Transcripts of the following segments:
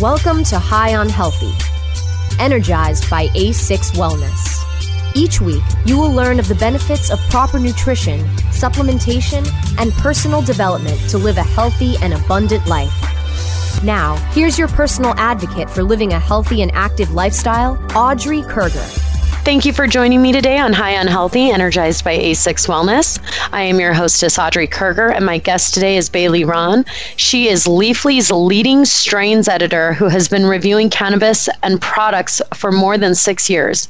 Welcome to High on Healthy, energized by A6 Wellness. Each week, you will learn of the benefits of proper nutrition, supplementation, and personal development to live a healthy and abundant life. Now, here's your personal advocate for living a healthy and active lifestyle, Audrey Kuerger. Thank you for joining me today on High on Healthy, energized by A6 Wellness. I am your hostess, Audrey Kuerger, and my guest today is Bailey Rahn. She is Leafly's leading strains editor who has been reviewing cannabis and products for more than 6 years.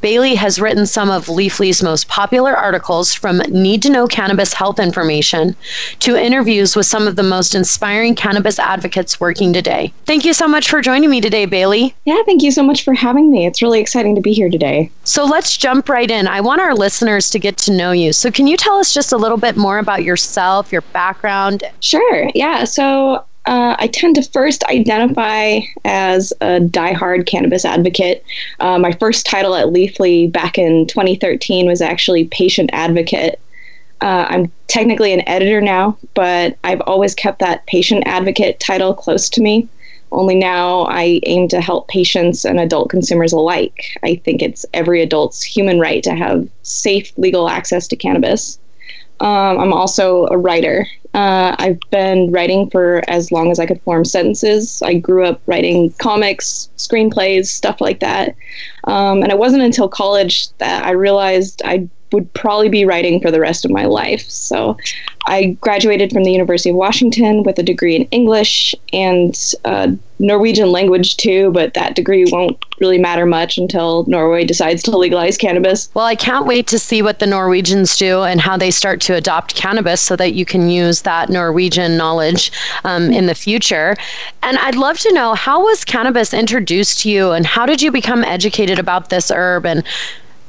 Bailey has written some of Leafly's most popular articles, from need-to-know cannabis health information to interviews with some of the most inspiring cannabis advocates working today. Thank you so much for joining me today, Bailey. Yeah, thank you so much for having me. It's really exciting to be here today. So let's jump right in. I want our listeners to get to know you. So can you tell us just a little bit more about yourself, your background? Sure. Yeah. So I tend to first identify as a diehard cannabis advocate. My first title at Leafly back in 2013 was actually patient advocate. I'm technically an editor now, but I've always kept that patient advocate title close to me. Only now I aim to help patients and adult consumers alike. I think it's every adult's human right to have safe, legal access to cannabis. I'm also a writer. I've been writing for as long as I could form sentences. I grew up writing comics, screenplays, stuff like that. And it wasn't until college that I realized I would probably be writing for the rest of my life. So I graduated from the University of Washington with a degree in English and Norwegian language too, but that degree won't really matter much until Norway decides to legalize cannabis. Well, I can't wait to see what the Norwegians do and how they start to adopt cannabis so that you can use that Norwegian knowledge in the future. And I'd love to know, how was cannabis introduced to you and how did you become educated about this herb, and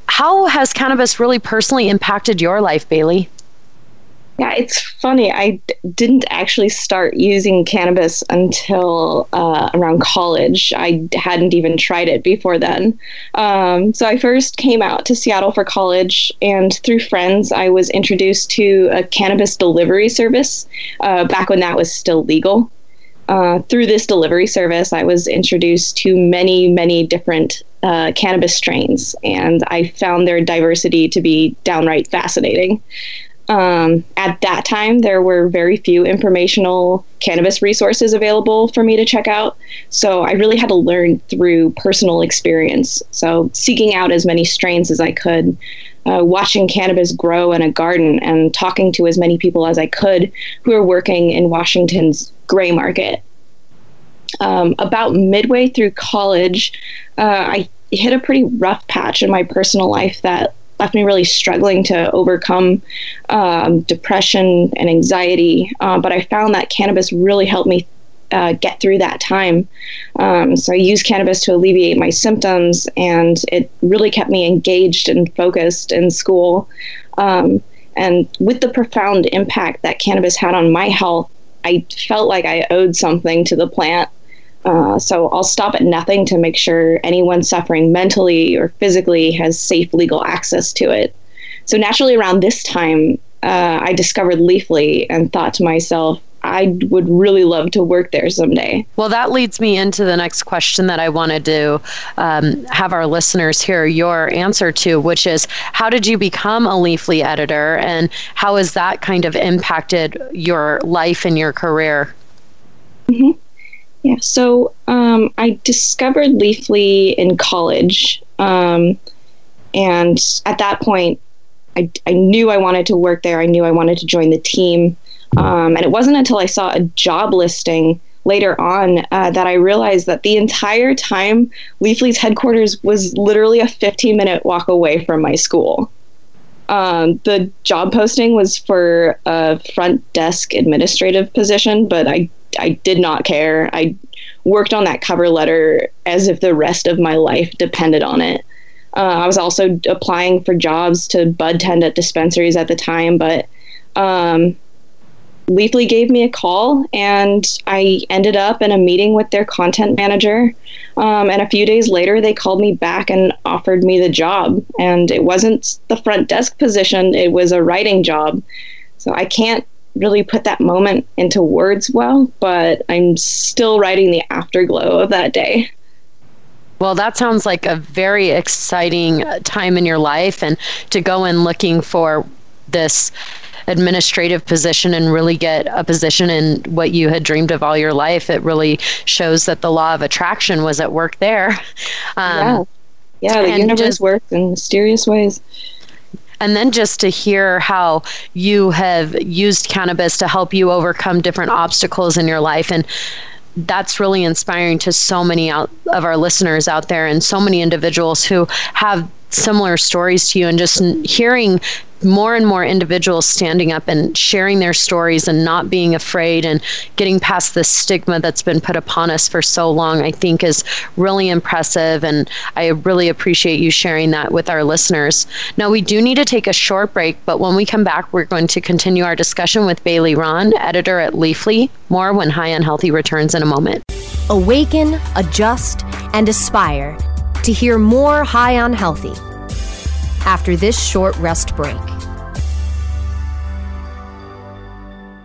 how has cannabis really personally impacted your life, Bailey? Yeah, it's funny. I didn't actually start using cannabis until around college. I hadn't even tried it before then. So I first came out to Seattle for college, and through friends, I was introduced to a cannabis delivery service back when that was still legal. Through this delivery service, I was introduced to many different cannabis strains, and I found their diversity to be downright fascinating. At that time, there were very few informational cannabis resources available for me to check out, so I really had to learn through personal experience. So seeking out as many strains as I could, watching cannabis grow in a garden, and talking to as many people as I could who are working in Washington's gray market. About midway through college, I hit a pretty rough patch in my personal life that left me really struggling to overcome depression and anxiety, but I found that cannabis really helped me get through that time. So I used cannabis to alleviate my symptoms, and it really kept me engaged and focused in school. And with the profound impact that cannabis had on my health, I felt like I owed something to the plant. So I'll stop at nothing to make sure anyone suffering mentally or physically has safe legal access to it. So naturally, around this time, I discovered Leafly and thought to myself, I would really love to work there someday. Well, that leads me into the next question that I wanted to have our listeners hear your answer to, which is, how did you become a Leafly editor, and how has that kind of impacted your life and your career? Mm-hmm. Yeah, so I discovered Leafly in college, and at that point, I knew I wanted to work there. I knew I wanted to join the team. And it wasn't until I saw a job listing later on that I realized that the entire time, Leafly's headquarters was literally a 15-minute walk away from my school. The job posting was for a front desk administrative position, but I did not care. I worked on that cover letter as if the rest of my life depended on it. I was also applying for jobs to bud tend at dispensaries at the time, but Leafly gave me a call, and I ended up in a meeting with their content manager. And a few days later, they called me back and offered me the job. And it wasn't the front desk position. It was a writing job. So I can't really put that moment into words well, but I'm still riding the afterglow of that day. Well, that sounds like a very exciting time in your life, and to go in looking for this administrative position and really get a position in what you had dreamed of all your life, it really shows that the law of attraction was at work there. The universe works in mysterious ways. And then just to hear how you have used cannabis to help you overcome different obstacles in your life. And that's really inspiring to so many of our listeners out there and so many individuals who have similar stories to you. And just hearing more and more individuals standing up and sharing their stories and not being afraid and getting past the stigma that's been put upon us for so long, I think is really impressive. And I really appreciate you sharing that with our listeners. Now, we do need to take a short break, but when we come back, we're going to continue our discussion with Bailey Rahn, editor at Leafly. More when High on Healthy returns in a moment. Awaken, adjust, and aspire to hear more High on Healthy after this short rest break.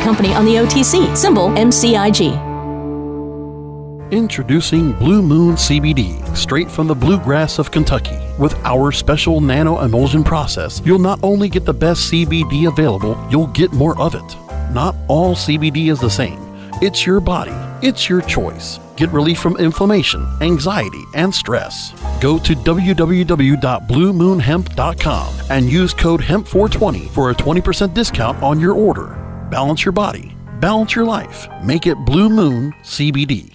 company on the OTC, symbol MCIG. Introducing Blue Moon CBD, straight from the bluegrass of Kentucky. With our special nano emulsion process, you'll not only get the best CBD available, you'll get more of it. Not all CBD is the same. It's your body. It's your choice. Get relief from inflammation, anxiety, and stress. Go to www.bluemoonhemp.com and use code HEMP420 for a 20% discount on your order. Balance your body. Balance your life. Make it Blue Moon CBD.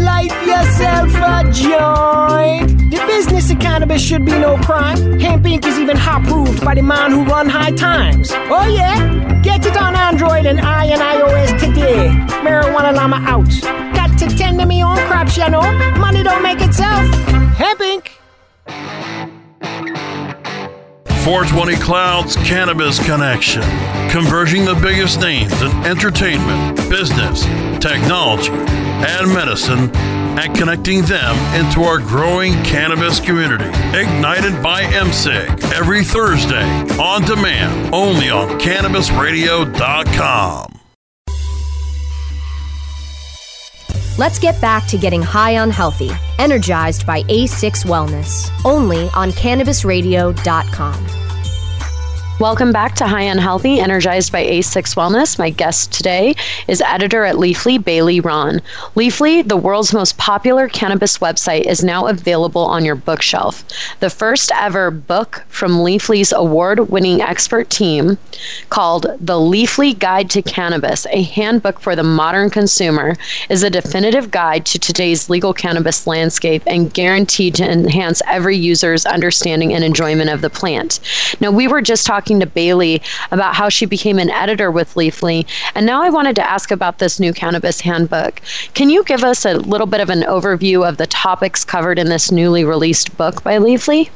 light yourself a joint. The business of cannabis should be no crime. Hemp Inc. is even hot-proofed by the man who run High Times. Oh yeah? Get it on Android and iOS today. Marijuana Llama out. Got to tend to me own crops, you know. Money don't make itself. Hemp Inc. 420 Cloud's Cannabis Connection. Converging the biggest names in entertainment, business, technology, and medicine, and connecting them into our growing cannabis community. Ignited by MSIG, every Thursday, on demand, only on CannabisRadio.com. Let's get back to getting high on healthy, energized by A6 Wellness, only on CannabisRadio.com. Welcome back to High on Healthy, energized by A6 Wellness. My guest today is editor at Leafly, Bailey Rahn. Leafly, the world's most popular cannabis website, is now available on your bookshelf. The first ever book from Leafly's award-winning expert team, called The Leafly Guide to Cannabis, a handbook for the modern consumer, is a definitive guide to today's legal cannabis landscape and guaranteed to enhance every user's understanding and enjoyment of the plant. Now, we were just talking to Bailey about how she became an editor with Leafly. And now I wanted to ask about this new cannabis handbook. Can you give us a little bit of an overview of the topics covered in this newly released book by Leafly?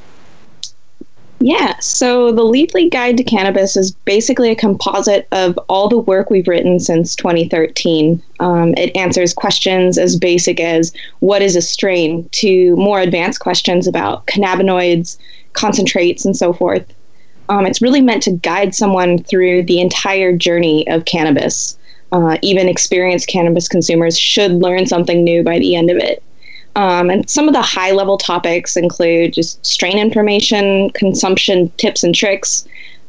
Yeah, so the Leafly Guide to Cannabis is basically a composite of all the work we've written since 2013. It answers questions as basic as what is a strain to more advanced questions about cannabinoids, concentrates, and so forth. It's really meant to guide someone through the entire journey of cannabis. Even experienced cannabis consumers should learn something new by the end of it. And some of the high-level topics include just strain information, consumption tips and tricks,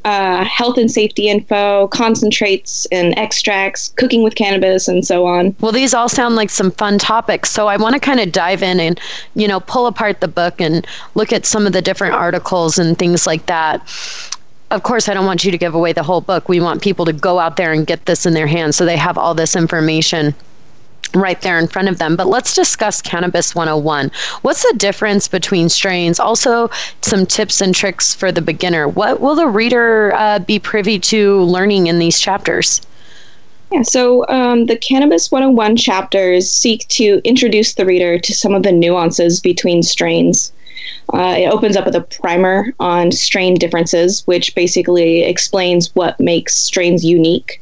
health and safety info, concentrates and extracts, cooking with cannabis, and so on. Well, these all sound like some fun topics. So I want to kind of dive in and, you know, pull apart the book and look at some of the different articles and things like that. Of course, I don't want you to give away the whole book. We want people to go out there and get this in their hands so they have all this information right there in front of them. But let's discuss Cannabis 101. What's the difference between strains? Also, some tips and tricks for the beginner. What will the reader be privy to learning in these chapters? Yeah, so the Cannabis 101 chapters seek to introduce the reader to some of the nuances between strains. It opens up with a primer on strain differences, which basically explains what makes strains unique.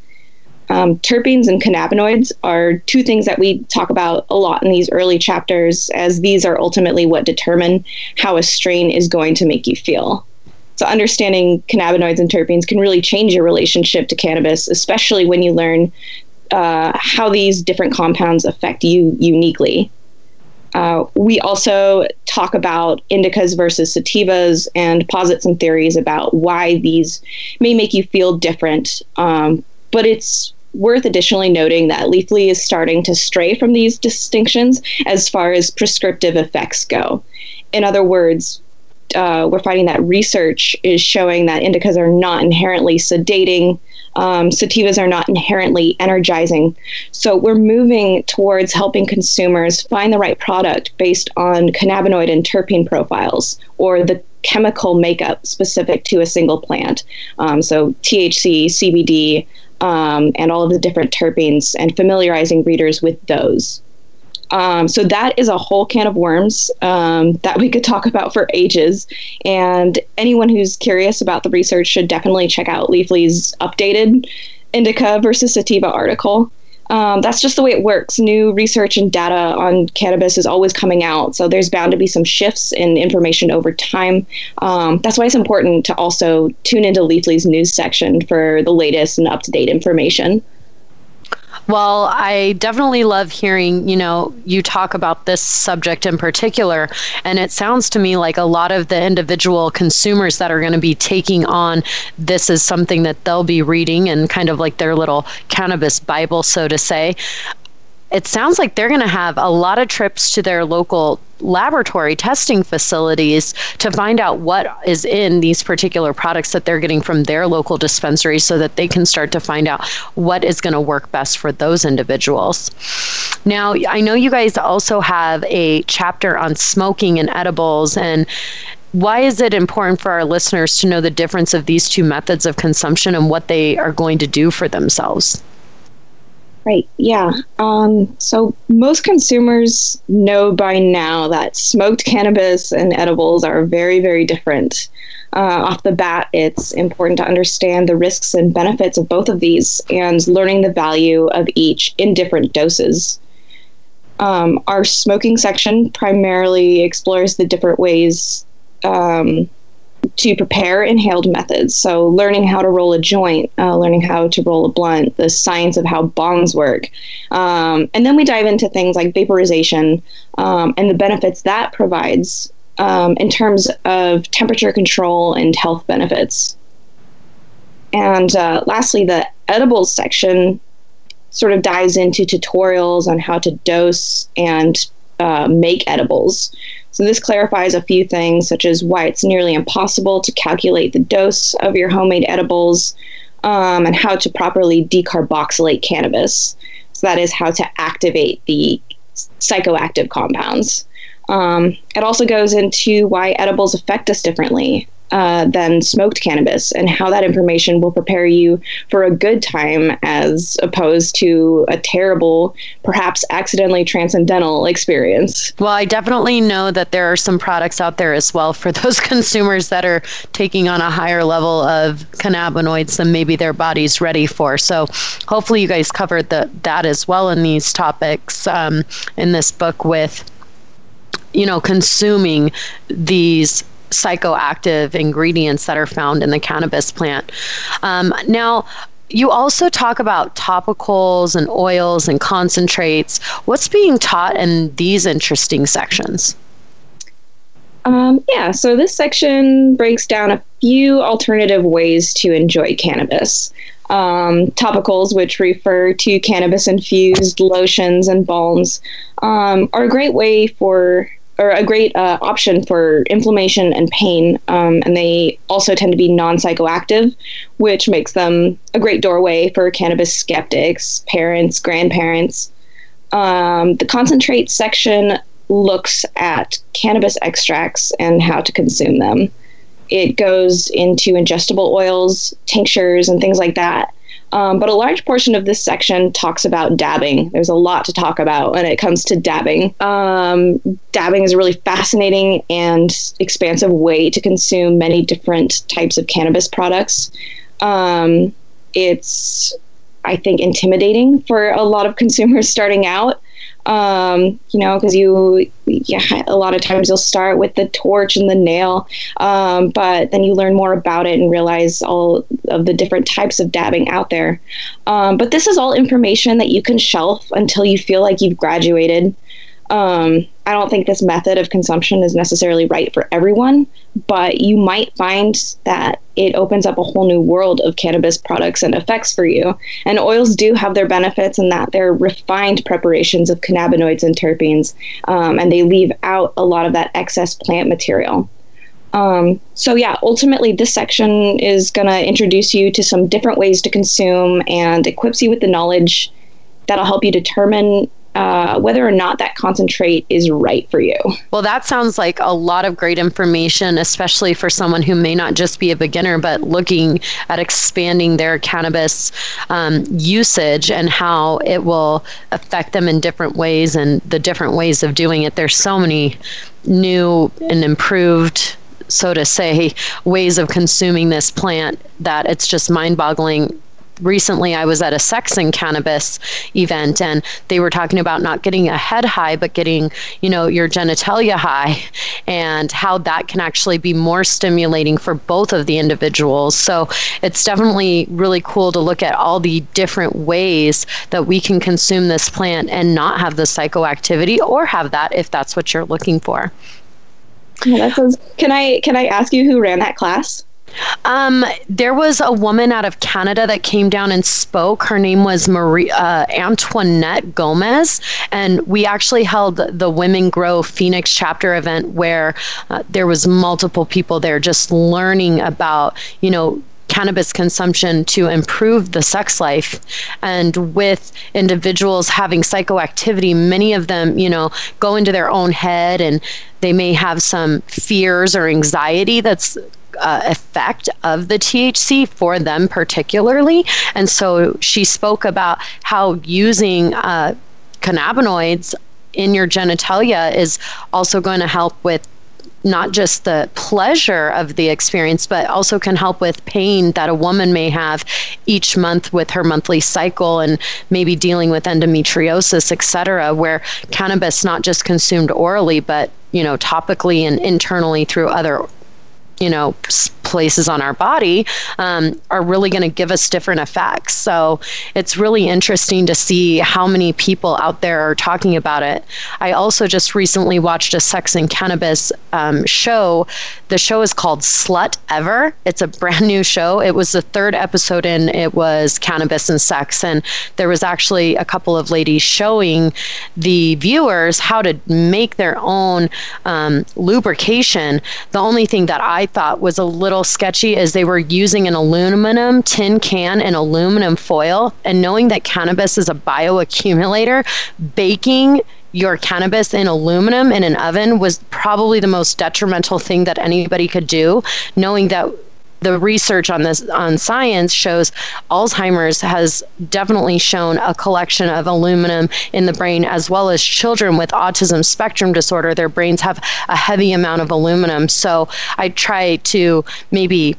Terpenes and cannabinoids are two things that we talk about a lot in these early chapters, as these are ultimately what determine how a strain is going to make you feel. So understanding cannabinoids and terpenes can really change your relationship to cannabis, especially when you learn how these different compounds affect you uniquely. We also talk about indicas versus sativas and posit some theories about why these may make you feel different. But it's worth additionally noting that Leafly is starting to stray from these distinctions as far as prescriptive effects go. In other words, we're finding that research is showing that indicas are not inherently sedating, sativas are not inherently energizing. So we're moving towards helping consumers find the right product based on cannabinoid and terpene profiles, or the chemical makeup specific to a single plant. So THC, CBD, and all of the different terpenes, and familiarizing readers with those. So that is a whole can of worms that we could talk about for ages. And anyone who's curious about the research should definitely check out Leafly's updated Indica versus Sativa article. That's just the way it works. New research and data on cannabis is always coming out, so there's bound to be some shifts in information over time. That's why it's important to also tune into Leafly's news section for the latest and up-to-date information. Well, I definitely love hearing, you know, you talk about this subject in particular, and it sounds to me like a lot of the individual consumers that are going to be taking on this is something that they'll be reading and kind of like their little cannabis Bible, so to say. It sounds like they're going to have a lot of trips to their local laboratory testing facilities to find out what is in these particular products that they're getting from their local dispensary, so that they can start to find out what is going to work best for those individuals. Now, I know you guys also have a chapter on smoking and edibles, and why is it important for our listeners to know the difference of these two methods of consumption and what they are going to do for themselves? Right, yeah. So most consumers know by now that smoked cannabis and edibles are very, very different. Off the bat, it's important to understand the risks and benefits of both of these and learning the value of each in different doses. Our smoking section primarily explores the different ways to prepare inhaled methods. So learning how to roll a joint, learning how to roll a blunt, the science of how bongs work. And then we dive into things like vaporization and the benefits that provides in terms of temperature control and health benefits. And lastly, the edibles section sort of dives into tutorials on how to dose and make edibles. So this clarifies a few things, such as why it's nearly impossible to calculate the dose of your homemade edibles and how to properly decarboxylate cannabis. So that is how to activate the psychoactive compounds. It also goes into why edibles affect us differently than smoked cannabis, and how that information will prepare you for a good time as opposed to a terrible, perhaps accidentally transcendental experience. Well, I definitely know that there are some products out there as well for those consumers that are taking on a higher level of cannabinoids than maybe their body's ready for. So hopefully you guys covered that as well in these topics in this book with, you know, consuming these psychoactive ingredients that are found in the cannabis plant. Now, you also talk about topicals and oils and concentrates. What's being taught in these interesting sections? So this section breaks down a few alternative ways to enjoy cannabis. Topicals, which refer to cannabis-infused lotions and balms, are a great way for, or a great option for inflammation and pain, and they also tend to be non-psychoactive, which makes them a great doorway for cannabis skeptics, parents, grandparents. The concentrate section looks at cannabis extracts and how to consume them. It goes into ingestible oils, tinctures, and things like that. But a large portion of this section talks about dabbing. There's a lot to talk about when it comes to dabbing. Dabbing is a really fascinating and expansive way to consume many different types of cannabis products. It's, I think, intimidating for a lot of consumers starting out. Because a lot of times you'll start with the torch and the nail, but then you learn more about it and realize all of the different types of dabbing out there. But this is all information that you can shelf until you feel like you've graduated. I don't think this method of consumption is necessarily right for everyone, but you might find that it opens up a whole new world of cannabis products and effects for you. And oils do have their benefits in that they're refined preparations of cannabinoids and terpenes, and they leave out a lot of that excess plant material. Ultimately, this section is going to introduce you to some different ways to consume and equips you with the knowledge that'll help you determine whether or not that concentrate is right for you. Well, that sounds like a lot of great information, especially for someone who may not just be a beginner, but looking at expanding their cannabis usage and how it will affect them in different ways and the different ways of doing it. There's so many new and improved, so to say, ways of consuming this plant that it's just mind-boggling. Recently, I was at a sex and cannabis event, and they were talking about not getting a head high, but getting, your genitalia high, and how that can actually be more stimulating for both of the individuals. So it's definitely really cool to look at all the different ways that we can consume this plant and not have the psychoactivity, or have that if that's what you're looking for. Well, that sounds, can I ask you who ran that class? There was a woman out of Canada that came down and spoke. Her name was Marie Antoinette Gomez, and we actually held the Women Grow Phoenix chapter event where there was multiple people there just learning about, cannabis consumption to improve the sex life. And with individuals having psychoactivity, many of them, go into their own head, and they may have some fears or anxiety that's effect of the THC for them particularly. And so she spoke about how using cannabinoids in your genitalia is also going to help with not just the pleasure of the experience, but also can help with pain that a woman may have each month with her monthly cycle and maybe dealing with endometriosis, etc., where cannabis not just consumed orally, but, topically and internally through other places on our body are really going to give us different effects. So it's really interesting to see how many people out there are talking about it. I also just recently watched a sex and cannabis show. The show is called Slut Ever. It's a brand new show. It was the third episode in. It was cannabis and sex. And there was actually a couple of ladies showing the viewers how to make their own lubrication. The only thing that I thought was a little sketchy is they were using an aluminum tin can and aluminum foil, and knowing that cannabis is a bioaccumulator, baking your cannabis in aluminum in an oven was probably the most detrimental thing that anybody could do, knowing that the research on this, on science, shows Alzheimer's has definitely shown a collection of aluminum in the brain, as well as children with autism spectrum disorder. Their brains have a heavy amount of aluminum. So I try to maybe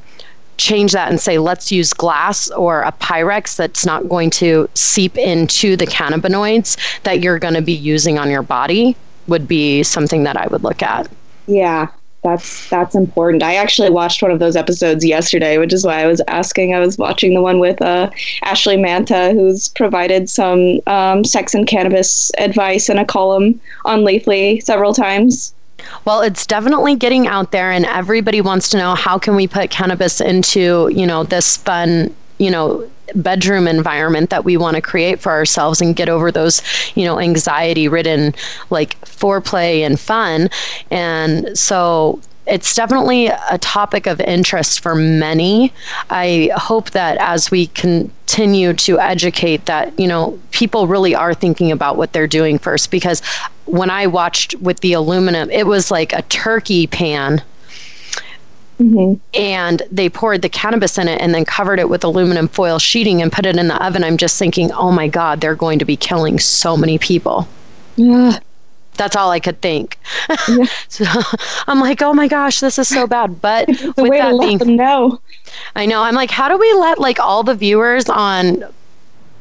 change that and say, let's use glass or a Pyrex that's not going to seep into the cannabinoids that you're going to be using on your body, would be something that I would look at. Yeah. That's important. I actually watched one of those episodes yesterday, which is why I was asking. I was watching the one with Ashley Manta, who's provided some sex and cannabis advice in a column on Leafly several times. Well, it's definitely getting out there, and everybody wants to know, how can we put cannabis into, you know, this fun, you know, bedroom environment that we want to create for ourselves and get over those, you know, anxiety ridden, like, foreplay and fun. And so it's definitely a topic of interest for many. I hope that as we continue to educate that, you know, people really are thinking about what they're doing first, because when I watched with the aluminum, it was like a turkey pan. Mm-hmm. And they poured the cannabis in it and then covered it with aluminum foil sheeting and put it in the oven. I'm just thinking, oh my God, they're going to be killing so many people. Yeah. That's all I could think. Yeah. So I'm like, oh my gosh, this is so bad. But it's with way that to let being, them know. I know. I'm like, how do we let, like, all the viewers on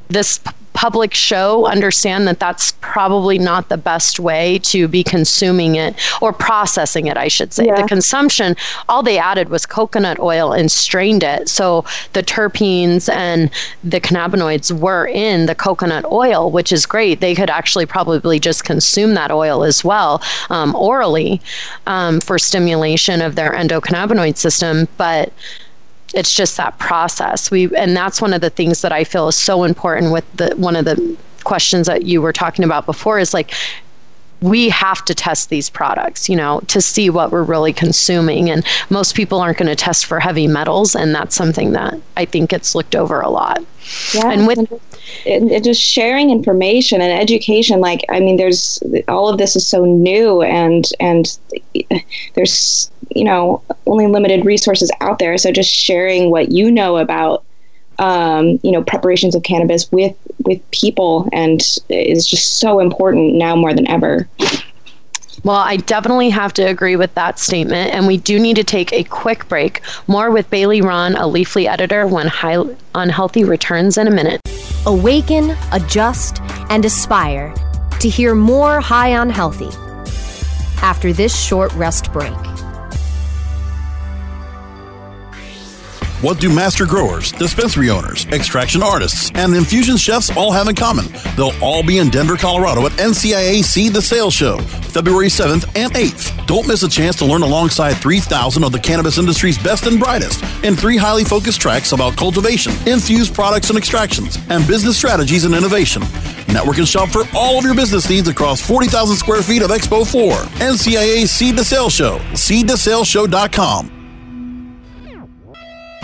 this public show understand that that's probably not the best way to be consuming it, or processing it, I should say. Yeah. The consumption, all they added was coconut oil and strained it. So the terpenes and the cannabinoids were in the coconut oil, which is great. They could actually probably just consume that oil as well, orally, for stimulation of their endocannabinoid system. But it's just that process. And that's one of the things that I feel is so important with one of the questions that you were talking about before, is like, we have to test these products, you know, to see what we're really consuming. And most people aren't going to test for heavy metals, and that's something that I think gets looked over a lot. Yeah, and with it just sharing information and education, like, I mean, there's all of this is so new, and there's, you know, only limited resources out there. So just sharing what you know about, you know, preparations of cannabis with people, and is just so important now more than ever. Well, I definitely have to agree with that statement. And we do need to take a quick break. More with Bailey Rahn, a Leafly editor, when High on Healthy returns in a minute. Awaken, adjust, and aspire to hear more High on Healthy after this short rest break. What do master growers, dispensary owners, extraction artists, and infusion chefs all have in common? They'll all be in Denver, Colorado at NCIA Seed to Sales Show, February 7th and 8th. Don't miss a chance to learn alongside 3,000 of the cannabis industry's best and brightest in 3 highly focused tracks about cultivation, infused products and extractions, and business strategies and innovation. Network and shop for all of your business needs across 40,000 square feet of expo floor. NCIA Seed to Sales Show, seedtosalesshow.com.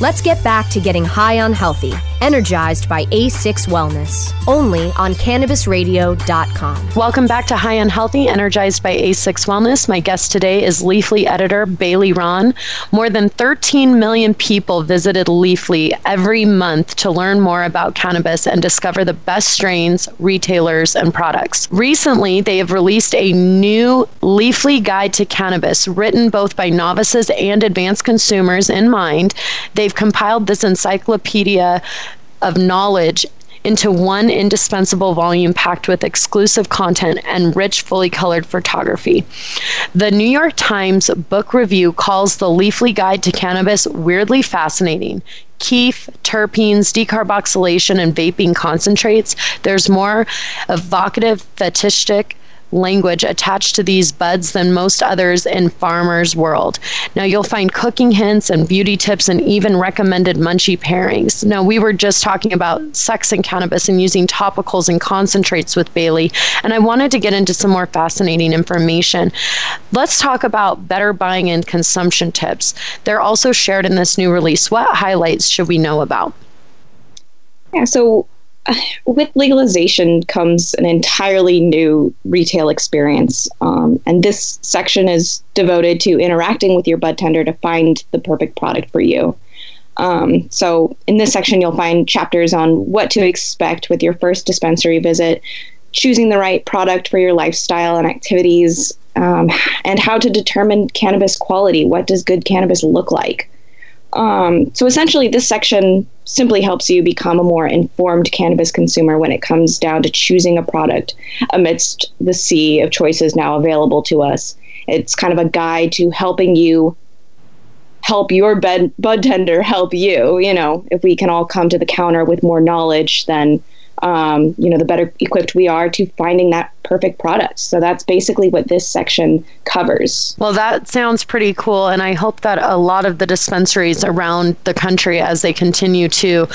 Let's get back to getting high on healthy, energized by A6 Wellness, only on CannabisRadio.com. Welcome back to High on Healthy, energized by A6 Wellness. My guest today is Leafly editor Bailey Rahn. More than 13 million people visited Leafly every month to learn more about cannabis and discover the best strains, retailers, and products. Recently, they have released a new Leafly Guide to Cannabis, written both by novices and advanced consumers in mind. They've compiled this encyclopedia of knowledge into one indispensable volume packed with exclusive content and rich, fully colored photography. The New York Times Book Review calls the Leafly Guide to Cannabis weirdly fascinating. Kief, terpenes, decarboxylation, and vaping concentrates. There's more evocative, fetishistic language attached to these buds than most others in farmers' world. Now, you'll find cooking hints and beauty tips and even recommended munchie pairings. Now, we were just talking about sex and cannabis and using topicals and concentrates with Bailey, and I wanted to get into some more fascinating information. Let's talk about better buying and consumption tips. They're also shared in this new release. What highlights should we know about? Yeah, so with legalization comes an entirely new retail experience. And this section is devoted to interacting with your bud tender to find the perfect product for you. So in this section, you'll find chapters on what to expect with your first dispensary visit, choosing the right product for your lifestyle and activities, and how to determine cannabis quality. What does good cannabis look like? So essentially, this section simply helps you become a more informed cannabis consumer when it comes down to choosing a product amidst the sea of choices now available to us. It's kind of a guide to helping you help your bud tender help you. You know, if we can all come to the counter with more knowledge, then, the better equipped we are to finding that perfect product. So that's basically what this section covers. Well, that sounds pretty cool. And I hope that a lot of the dispensaries around the country, as they continue to,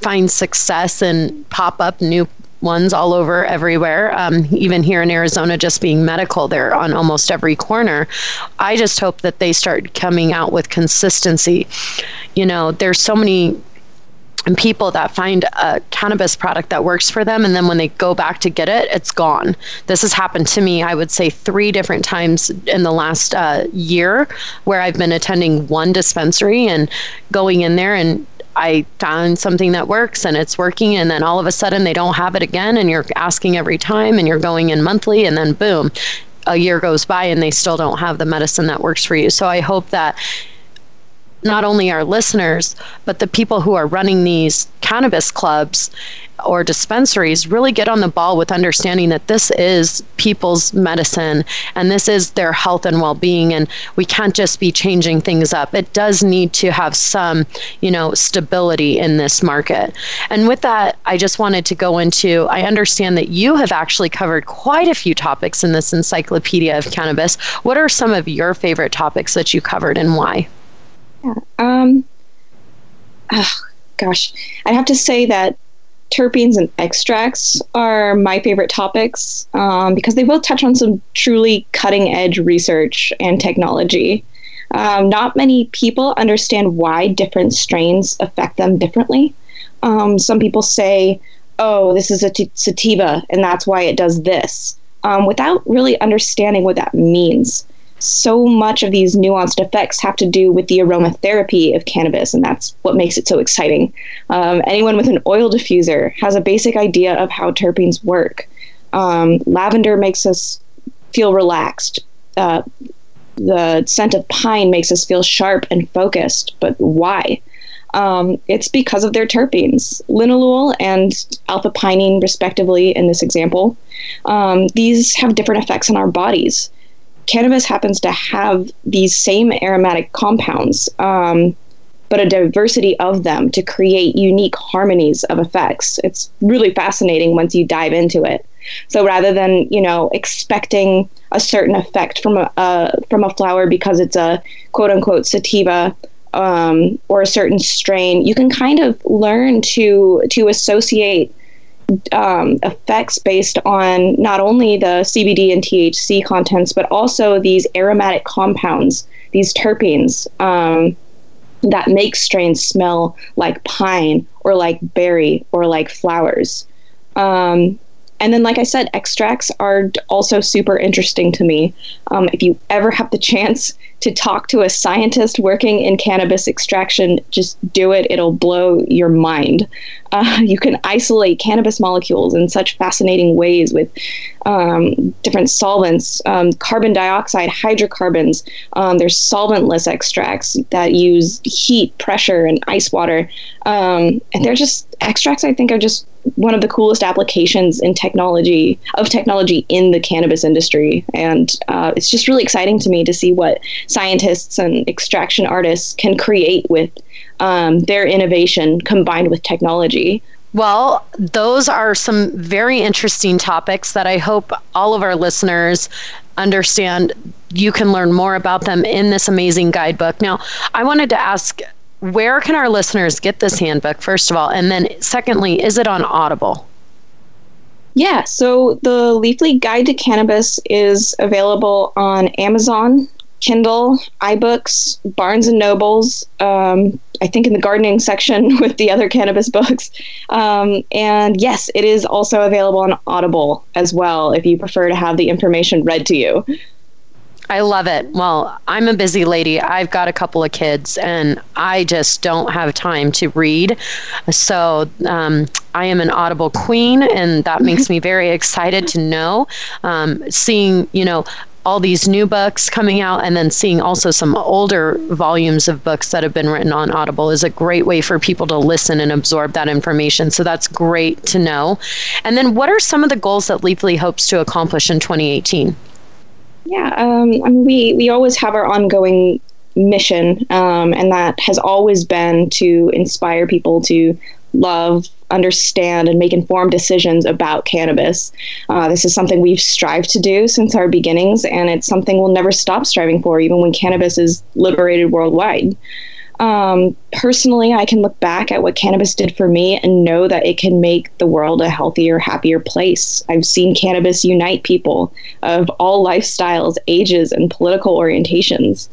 find success and pop up new ones all over everywhere, even here in Arizona, just being medical, they're on almost every corner. I just hope that they start coming out with consistency. There's so many and people that find a cannabis product that works for them, and then when they go back to get it, it's gone. This has happened to me, I would say, 3 different times in the last year, where I've been attending one dispensary and going in there, and I found something that works and it's working, and then all of a sudden they don't have it again, and you're asking every time, and you're going in monthly, and then boom, a year goes by and they still don't have the medicine that works for you. So I hope that not only our listeners, but the people who are running these cannabis clubs or dispensaries really get on the ball with understanding that this is people's medicine and this is their health and well-being, and we can't just be changing things up. It does need to have some, stability in this market. And with that, I just wanted to go into, I understand that you have actually covered quite a few topics in this encyclopedia of cannabis. What are some of your favorite topics that you covered and why? Yeah. I'd have to say that terpenes and extracts are my favorite topics because they both touch on some truly cutting-edge research and technology. Not many people understand why different strains affect them differently. Some people say, oh, this is a sativa, and that's why it does this, without really understanding what that means. So much of these nuanced effects have to do with the aromatherapy of cannabis, and that's what makes it so exciting. Anyone with an oil diffuser has a basic idea of how terpenes work. Lavender makes us feel relaxed. The scent of pine makes us feel sharp and focused, but why? It's because of their terpenes, linalool and alpha-pinene, respectively, in this example. These have different effects on our bodies. Cannabis happens to have these same aromatic compounds, but a diversity of them to create unique harmonies of effects. It's really fascinating once you dive into it. So rather than, expecting a certain effect from a flower because it's a quote-unquote sativa or a certain strain, you can kind of learn to associate effects based on not only the CBD and THC contents, but also these aromatic compounds, these terpenes that make strains smell like pine or like berry or like flowers. And then, like I said, extracts are also super interesting to me. If you ever have the chance to talk to a scientist working in cannabis extraction, just do it. It'll blow your mind. You can isolate cannabis molecules in such fascinating ways with different solvents, carbon dioxide, hydrocarbons. There's solventless extracts that use heat, pressure, and ice water. And they're just extracts, I think, are just one of the coolest applications in technology in the cannabis industry. And it's just really exciting to me to see what scientists and extraction artists can create with their innovation combined with technology. Well, those are some very interesting topics that I hope all of our listeners understand. You can learn more about them in this amazing guidebook. Now, I wanted to ask, where can our listeners get this handbook, first of all? And then secondly, is it on Audible? Yeah, so the Leafly Guide to Cannabis is available on Amazon, Kindle, iBooks, Barnes & Nobles, I think in the gardening section with the other cannabis books. And yes, it is also available on Audible as well, if you prefer to have the information read to you. I love it. Well, I'm a busy lady. I've got a couple of kids, and I just don't have time to read. So I am an Audible queen, and that makes me very excited to know, seeing, all these new books coming out, and then seeing also some older volumes of books that have been written on Audible is a great way for people to listen and absorb that information. So that's great to know. And then what are some of the goals that Leafly hopes to accomplish in 2018? Yeah, we always have our ongoing mission, and that has always been to inspire people to love, understand, and make informed decisions about cannabis. This is something we've strived to do since our beginnings, and it's something we'll never stop striving for, even when cannabis is liberated worldwide. Personally, I can look back at what cannabis did for me and know that it can make the world a healthier, happier place. I've seen cannabis unite people of all lifestyles, ages, and political orientations.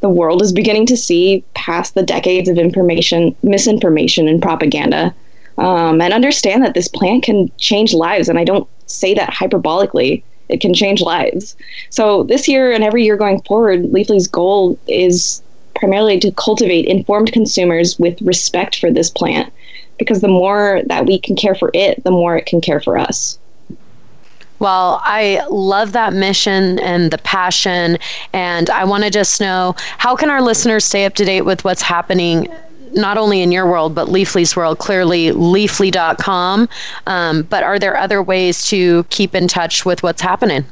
The world is beginning to see past the decades of misinformation, and propaganda. And understand that this plant can change lives. And I don't say that hyperbolically. It can change lives. So this year and every year going forward, Leafly's goal is primarily to cultivate informed consumers with respect for this plant, because the more that we can care for it, the more it can care for us. Well, I love that mission and the passion. And I want to just know, how can our listeners stay up to date with what's happening not only in your world, but Leafly's world? Clearly, leafly.com. But are there other ways to keep in touch with what's happening?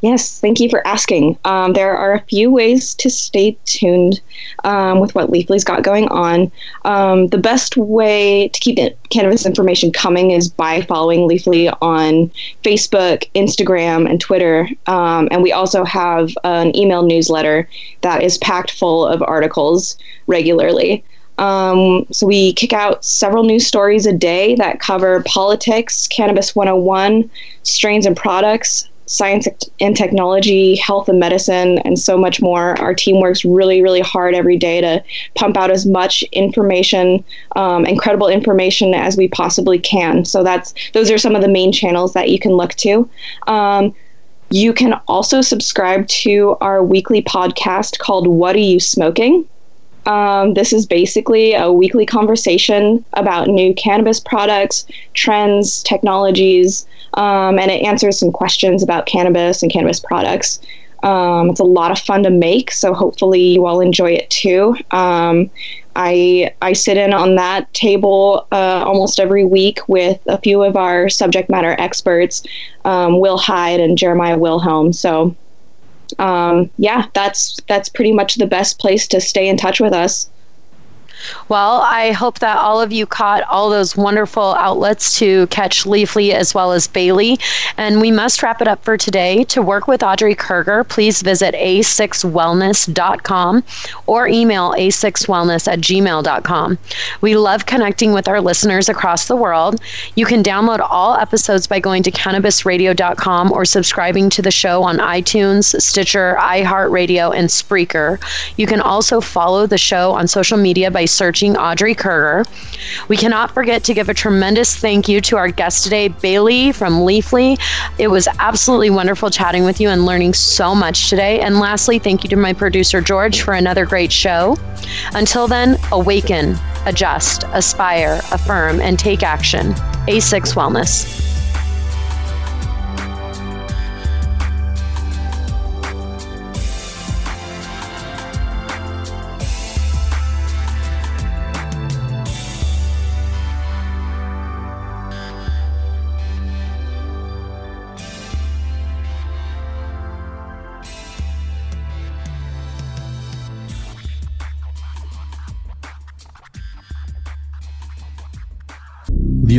Yes, thank you for asking. There are a few ways to stay tuned with what Leafly's got going on. The best way to keep cannabis information coming is by following Leafly on Facebook, Instagram, and Twitter. And we also have an email newsletter that is packed full of articles regularly. So we kick out several news stories a day that cover politics, Cannabis 101, strains and products, science and technology, health and medicine, and so much more. Our team works really, really hard every day to pump out as much information, incredible information, as we possibly can. So those are some of the main channels that you can look to. You can also subscribe to our weekly podcast called What Are You Smoking? This is basically a weekly conversation about new cannabis products, trends, technologies, and it answers some questions about cannabis and cannabis products. It's a lot of fun to make, so hopefully you all enjoy it too. I sit in on that table almost every week with a few of our subject matter experts, Will Hyde and Jeremiah Wilhelm. So that's pretty much the best place to stay in touch with us. Well, I hope that all of you caught all those wonderful outlets to catch Leafly as well as Bailey. And we must wrap it up for today. To work with Audrey Kuerger, please visit a6wellness.com or email a6wellness@gmail.com. We love connecting with our listeners across the world. You can download all episodes by going to CannabisRadio.com or subscribing to the show on iTunes, Stitcher, iHeartRadio, and Spreaker. You can also follow the show on social media by researching Audrey Kuerger. We cannot forget to give a tremendous thank you to our guest today, Bailey from Leafly. It was absolutely wonderful chatting with you and learning so much today. And lastly, thank you to my producer, George, for another great show. Until then, awaken, adjust, aspire, affirm, and take action. A6 Wellness. The